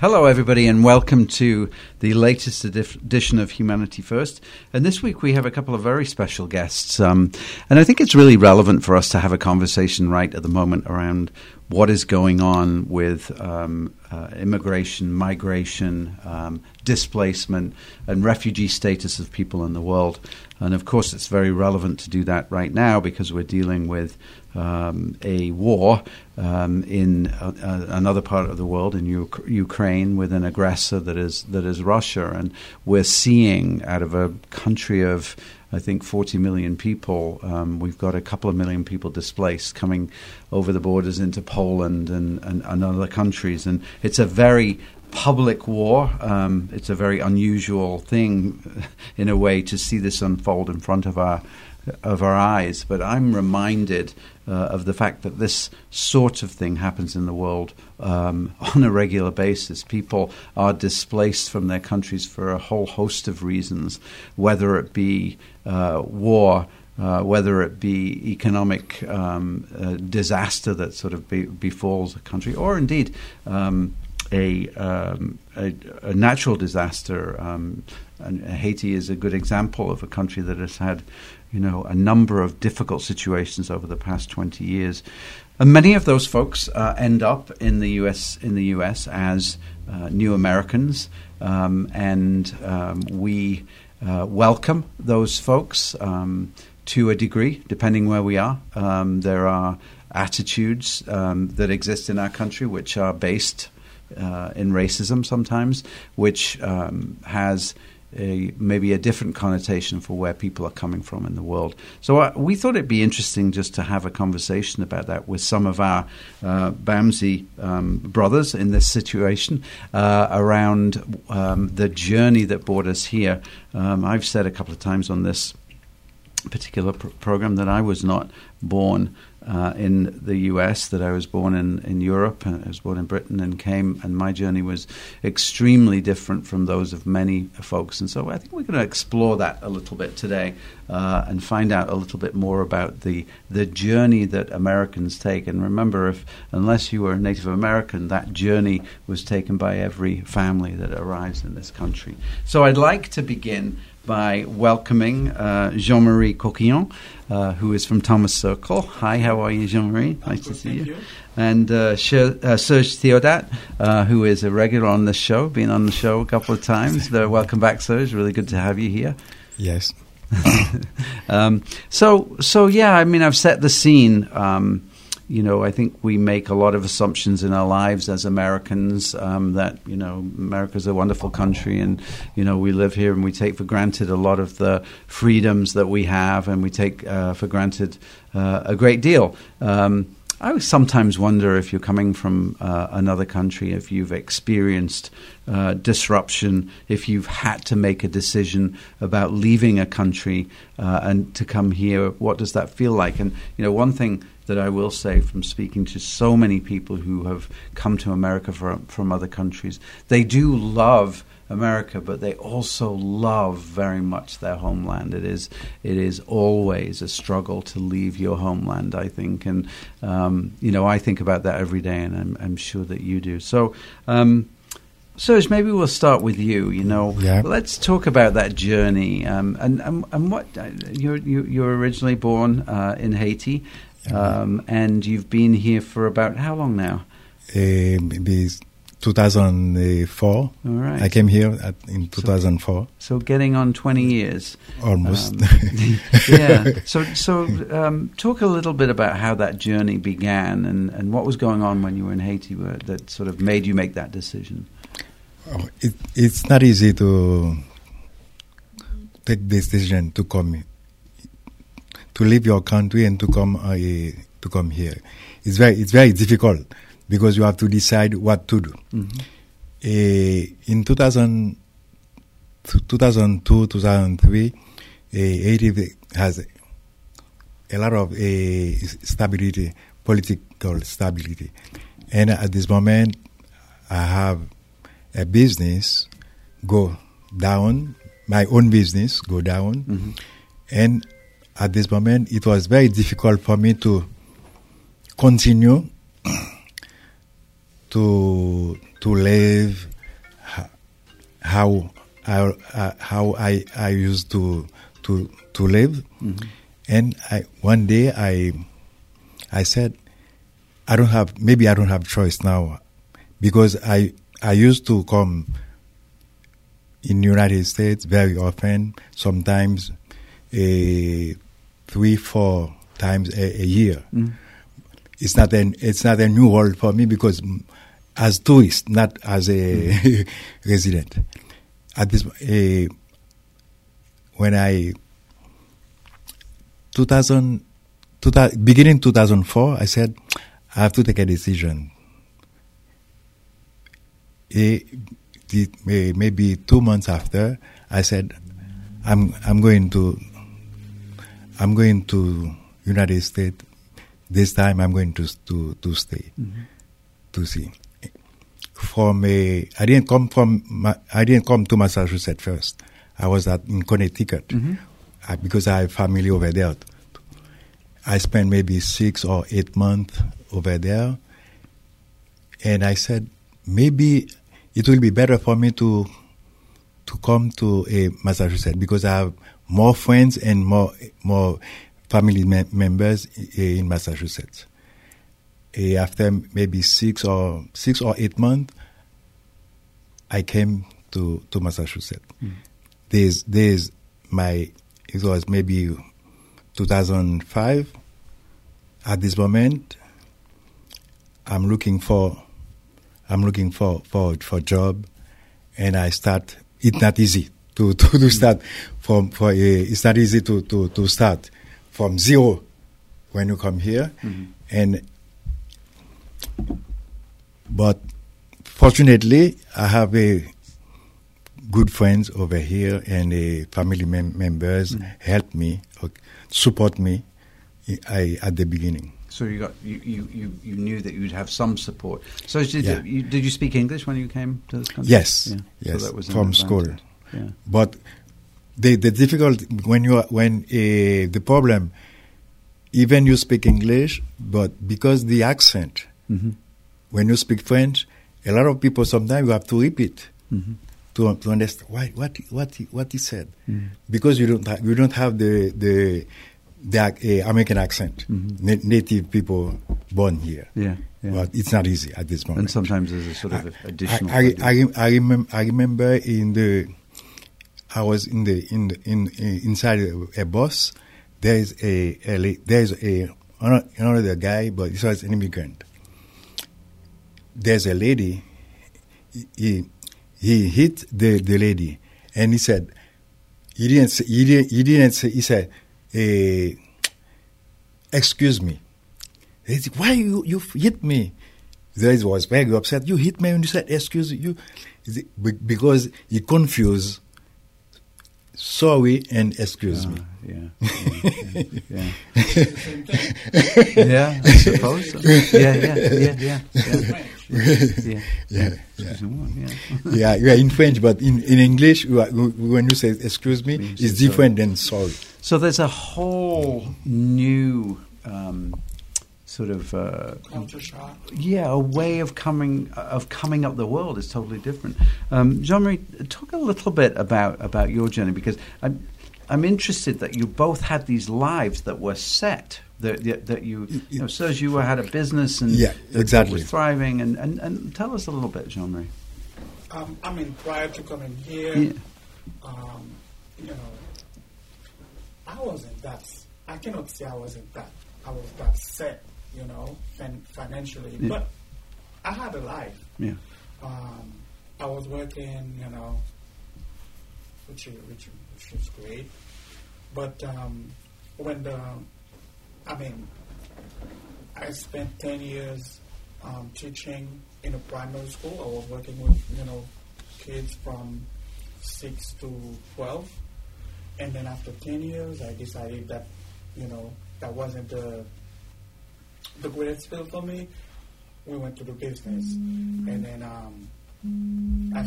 Hello, everybody, and welcome to the latest edition of Humanity First. And this week we have a couple of very special guests. And I think it's really relevant for us to have a conversation right at the moment around what is going on with immigration, migration, displacement, and refugee status of people in the world. And, of course, it's very relevant to do that right now because we're dealing with a war in another part of the world, in Ukraine, with an aggressor that is Russia. And we're seeing, out of a country of, I think, 40 million people, we've got a couple of million people displaced coming over the borders into Poland and other countries. And it's a very public war. It's a very unusual thing, in a way, to see this unfold in front of our eyes. But I'm reminded of the fact that this sort of thing happens in the world on a regular basis. People are displaced from their countries for a whole host of reasons, whether it be war, whether it be economic disaster that sort of befalls a country, or indeed a natural disaster. And Haiti is a good example of a country that has had, a number of difficult situations over the past 20 years. And many of those folks end up in the U.S. As new Americans, and we welcome those folks to a degree, depending where we are. There are attitudes that exist in our country which are based in racism sometimes, which has maybe a different connotation for where people are coming from in the world. So we thought it'd be interesting just to have a conversation about that with some of our BAMSI brothers in this situation around the journey that brought us here. I've said a couple of times on this particular program that I was not born in the U.S., that I was born in Europe, and I was born in Britain and came, and my journey was extremely different from those of many folks. And so I think we're going to explore that a little bit today and find out a little bit more about the journey that Americans take. And remember, unless you were a Native American, that journey was taken by every family that arrives in this country. So I'd like to begin by welcoming Jean-Marie Coquillon, who is from Thomas Circle. Hi, how are you, Jean-Marie? Nice to see you. And Serge Theodat, who is a regular on the show, been on the show a couple of times. Welcome back, Serge. Really good to have you here. Yes. I've set the scene. I think we make a lot of assumptions in our lives as Americans that, America's a wonderful country and, we live here and we take for granted a lot of the freedoms that we have, and we take for granted a great deal. I sometimes wonder if you're coming from another country, if you've experienced disruption, if you've had to make a decision about leaving a country and to come here, what does that feel like? And, one thing that I will say from speaking to so many people who have come to America from other countries, they do love America, but they also love very much their homeland. It is always a struggle to leave your homeland, I think, and I think about that every day, and I'm sure that you do. So, Serge, maybe we'll start with you. Let's talk about that journey. And what you're originally born in Haiti, and you've been here for about how long now? Maybe 2004. All right. I came here in 2004. So getting on 20 years. Almost. Yeah. So talk a little bit about how that journey began and what was going on when you were in Haiti that sort of made you make that decision. Oh, it's not easy to take this decision to come, to leave your country and to come here. It's very difficult, because you have to decide what to do. Mm-hmm. In 2002, 2003, Haiti has a lot of stability, political stability. And at this moment, I have a business go down, my own business go down. Mm-hmm. And at this moment, it was very difficult for me to continue to live how I used to live. Mm-hmm. And one day I said, I don't have choice now, because I used to come in the United States very often, sometimes 3-4 times a year. Mm. It's not a new world for me, because as tourist, not as a resident. At this, when I 2000 beginning 2004, I said I have to take a decision. Maybe 2 months after, I said, I'm going to United States. This time I'm going to stay, mm-hmm. to see. I didn't come to Massachusetts first. I was in Connecticut, mm-hmm. Because I have family over there. I spent maybe 6 or 8 months over there, and I said maybe it will be better for me to come to Massachusetts, because I have more friends and more family members in Massachusetts. After maybe 6 or 8 months, I came to Massachusetts. Mm. It was maybe 2005. At this moment, I'm looking for a job, and I start. It's not easy to start from it's not easy to start from zero when you come here, mm-hmm. But fortunately, I have good friends over here, and family members mm-hmm. help me, support me at the beginning. So you knew that you'd have some support. So did you speak English when you came to this country? Yes, yeah. Yes, so that was from school. Yeah. But the difficult the problem, even you speak English, but because the accent, mm-hmm. when you speak French, a lot of people sometimes you have to repeat. Mm-hmm. To understand what he said, mm-hmm. because you don't have the American accent, mm-hmm. native people born here. Yeah, yeah, but it's not easy at this moment. And sometimes there's a sort of additional. I remember inside a bus. There's another guy, but he was an immigrant. There's a lady. He hit the lady, and he said, he said, excuse me. He said, why you hit me? He was very upset. You hit me, and he said, excuse you. Because he confused sorry and excuse me. Yeah. Yeah, I suppose. Yeah. Yeah. You are in French, but in English, when you say "excuse me," it's different than "sorry." So there's a whole new sort of culture shock. Yeah, a way of coming up the world is totally different. Jean-Marie, talk a little bit about your journey, because I'm interested that you both had these lives that were set. That you know, Serge, you had a business and that was thriving. And tell us a little bit, Jean-Marie. I mean, prior to coming here, you know, I cannot say I was that set, you know, financially. Yeah. But I had a life. Yeah. I was working, you know, which was great. But I spent 10 years teaching in a primary school. I was working with, you know, kids from 6 to 12. And then after 10 years, I decided that, you know, that wasn't the greatest field for me. We went to the business. And then I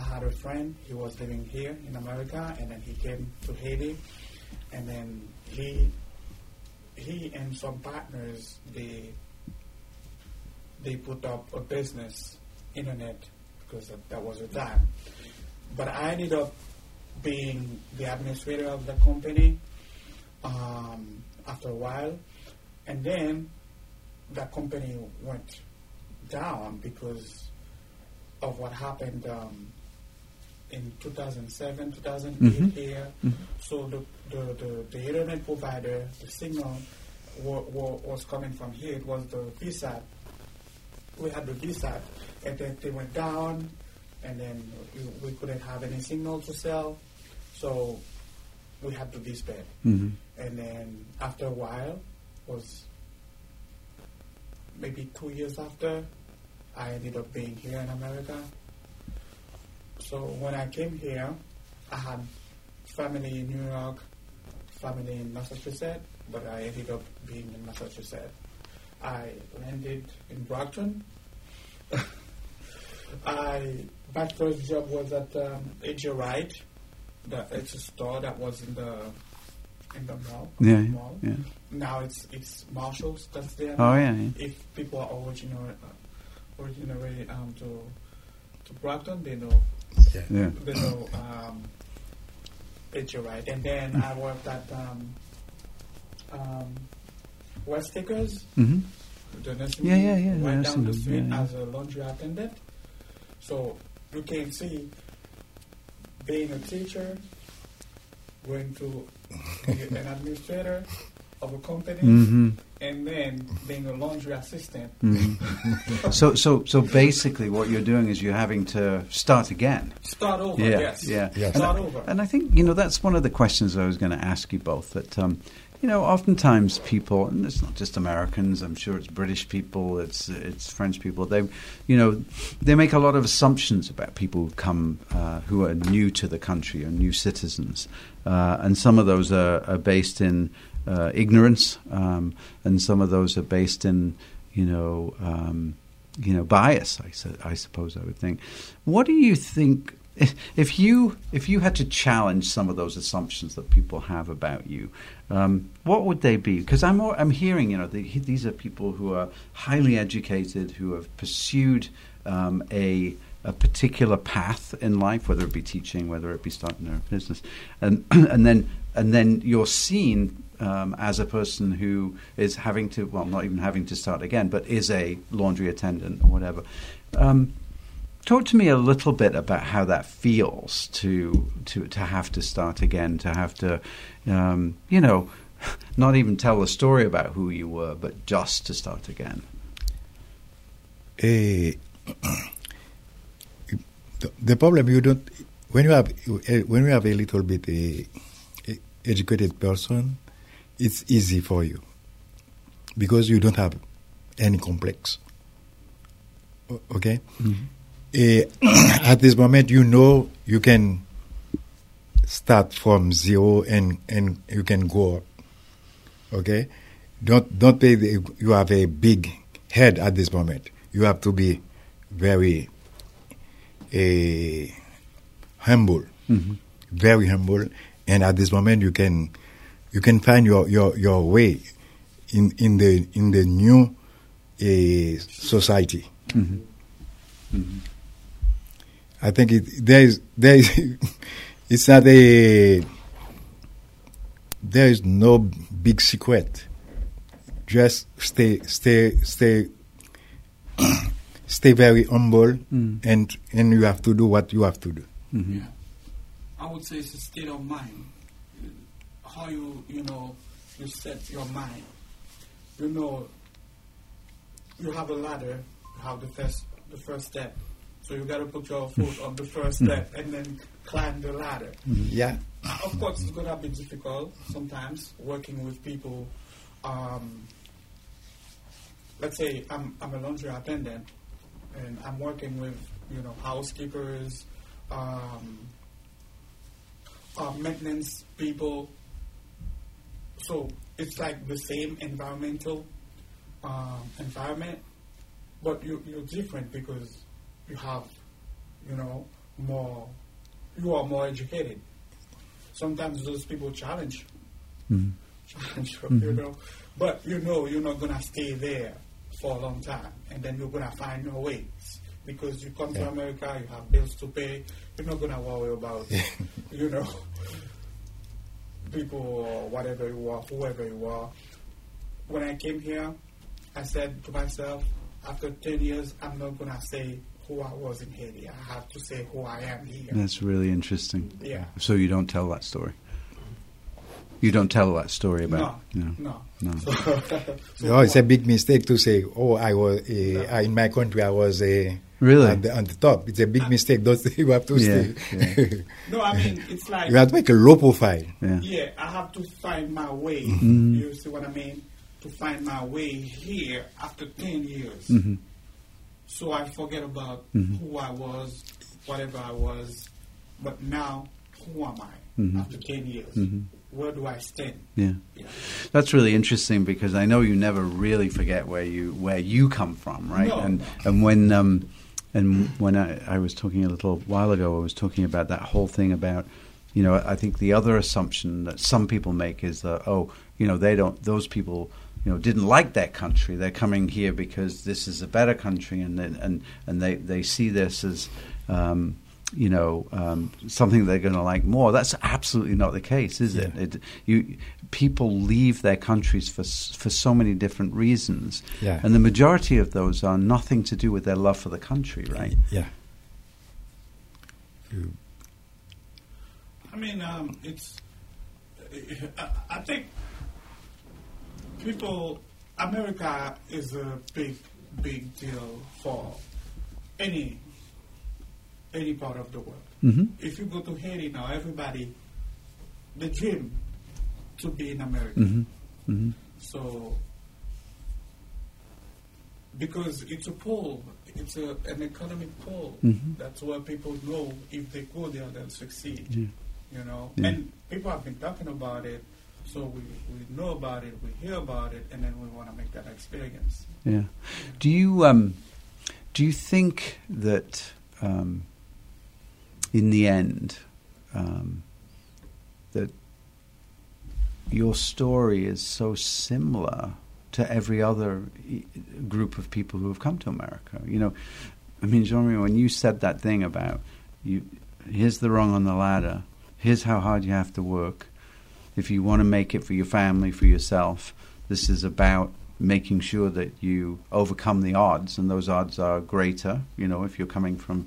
had a friend. He was living here in America, and then he came to Haiti. And then he and some partners, they put up a business internet, because that was the time. But I ended up being the administrator of the company after a while, and then that company went down because of what happened in 2007, 2008 here. So the internet provider, the signal was coming from here. It was the V-SAT. We had the V-SAT, and then they went down, and then we couldn't have any signal to sell, so we had to disband. And then after a while, was maybe 2 years after, I ended up being here in America. So when I came here, I had family in New York, family in Massachusetts, but I ended up being in Massachusetts. I landed in Brockton. My first job was at A.J. Wright. It's a store that was in the mall. Yeah. Now it's Marshall's that's there. Oh yeah, yeah. If people are originally to Brockton, they know. Yeah. Yeah. They know A.J. Wright. And then I worked at West Acres. The nursing went down the street as a laundry attendant. So you can see, being a teacher, going to an administrator of a company, and then being a laundry assistant. So basically, what you're doing is you're having to start again. Start over. Yes. Start over. And I think that's one of the questions I was going to ask you both. That oftentimes people, and it's not just Americans, I'm sure it's British people, it's French people, they make a lot of assumptions about people who come, who are new to the country or new citizens. And some of those are based in ignorance, and some of those are based in, bias, I suppose I would think. What do you think... If you had to challenge some of those assumptions that people have about you, what would they be? Because I'm hearing these are people who are highly educated, who have pursued a particular path in life, whether it be teaching, whether it be starting their own business, and then you're seen as a person who is having to not even having to start again, but is a laundry attendant or whatever. Talk to me a little bit about how that feels to have to start again, to have to, not even tell a story about who you were, but just to start again. The problem when you have a little bit educated person, it's easy for you because you don't have any complex. Okay. Mm-hmm. At this moment, you can start from zero and you can go. Okay, don't pay. You have a big head at this moment. You have to be very humble, very humble. And at this moment, you can find your way in the new society. I think there is it's not there is no big secret. Just stay stay very humble, and you have to do what you have to do. Yeah. I would say it's a state of mind. How you set your mind. You have a ladder. You have the first step. So you got to put your foot on the first step and then climb the ladder. Yeah. Of course, it's going to be difficult sometimes working with people. Let's say I'm a laundry attendant and I'm working with, housekeepers, maintenance people. So it's like the same environment, but you're different because you have, you are more educated. Sometimes those people challenge you, but you're not going to stay there for a long time, and then you're going to find your ways. because you come to America, you have bills to pay, you're not going to worry about, you know, people or whatever you are, whoever you are. When I came here, I said to myself, after 10 years, I'm not going to say who I was in Haiti. I have to say who I am here. That's really interesting. Yeah. So you don't tell that story? You don't tell that story about? No. So it's a big mistake to say, oh, I was in my country, I was really on the top. It's a big mistake. Don't you have to say? Yeah. No, I mean, it's like you have to make a low profile. Yeah, I have to find my way. Mm-hmm. You see what I mean? To find my way here after 10 years. Mm-hmm. So I forget about who I was, whatever I was, but now who am I after 10 years? Mm-hmm. Where do I stand? Yeah. That's really interesting because I know you never really forget where you come from, right? No. And when I was talking a little while ago, I was talking about that whole thing about, you know, I think the other assumption that some people make is that, oh, you know, they don't, those people, you know, didn't like that country. They're coming here because this is a better country, and they see this as, something they're going to like more. That's absolutely not the case, is it? People leave their countries for so many different reasons, and the majority of those are nothing to do with their love for the country, right? Yeah. I mean, it's. I think. People, America is a big, big deal for any part of the world. Mm-hmm. If you go to Haiti now, everybody, they dream to be in America. Mm-hmm. Mm-hmm. So, because it's a pull, it's an economic pull. Mm-hmm. That's where people know if they go there, they'll succeed. Yeah. You know, and people have been talking about it. So we know about it, we hear about it, and then we want to make that experience. Yeah. Do you think that in the end that your story is so similar to every other group of people who have come to America? You know, I mean, Jean-Marie, when you said that thing about here's the rung on the ladder, here's how hard you have to work. If you want to make it for your family, for yourself, this is about making sure that you overcome the odds, and those odds are greater, you know, if you're coming from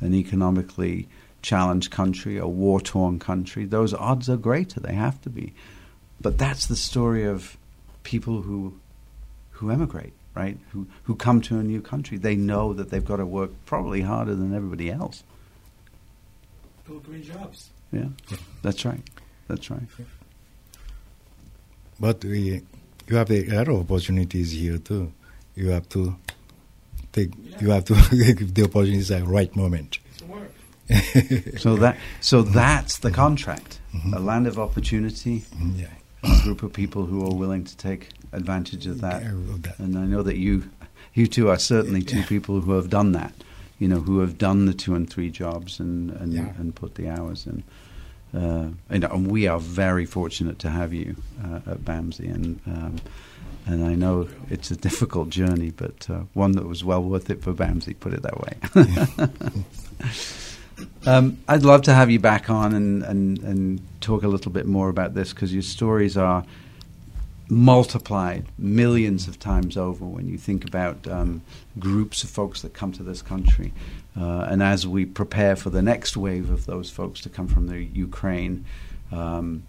an economically challenged country, a war-torn country, those odds are greater, they have to be. But that's the story of people who emigrate, right, who come to a new country. They know that they've got to work probably harder than everybody else. 2 or 3 jobs. Yeah, that's right. That's right. But you have a lot of opportunities here too. You have to take. Yeah. You have to give the opportunities at the right moment. It's a work. That's the contract: a land of opportunity, a group of people who are willing to take advantage of that. And I know that you two are certainly two people who have done that. You know, who have done the 2 and 3 jobs and put the hours in. And we are very fortunate to have you at BAMSI, and I know it's a difficult journey, but one that was well worth it for BAMSI, put it that way. I'd love to have you back on and talk a little bit more about this, because your stories are multiplied millions of times over when you think about groups of folks that come to this country. And as we prepare for the next wave of those folks to come from the Ukraine, and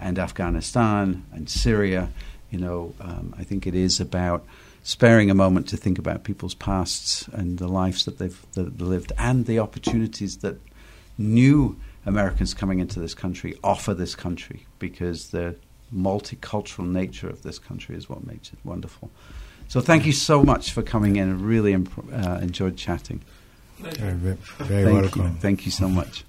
Afghanistan and Syria, I think it is about sparing a moment to think about people's pasts and the lives that they've lived and the opportunities that new Americans coming into this country offer this country, because the multicultural nature of this country is what makes it wonderful. So thank you so much for coming in. I really enjoyed chatting. Very welcome. Thank you so much.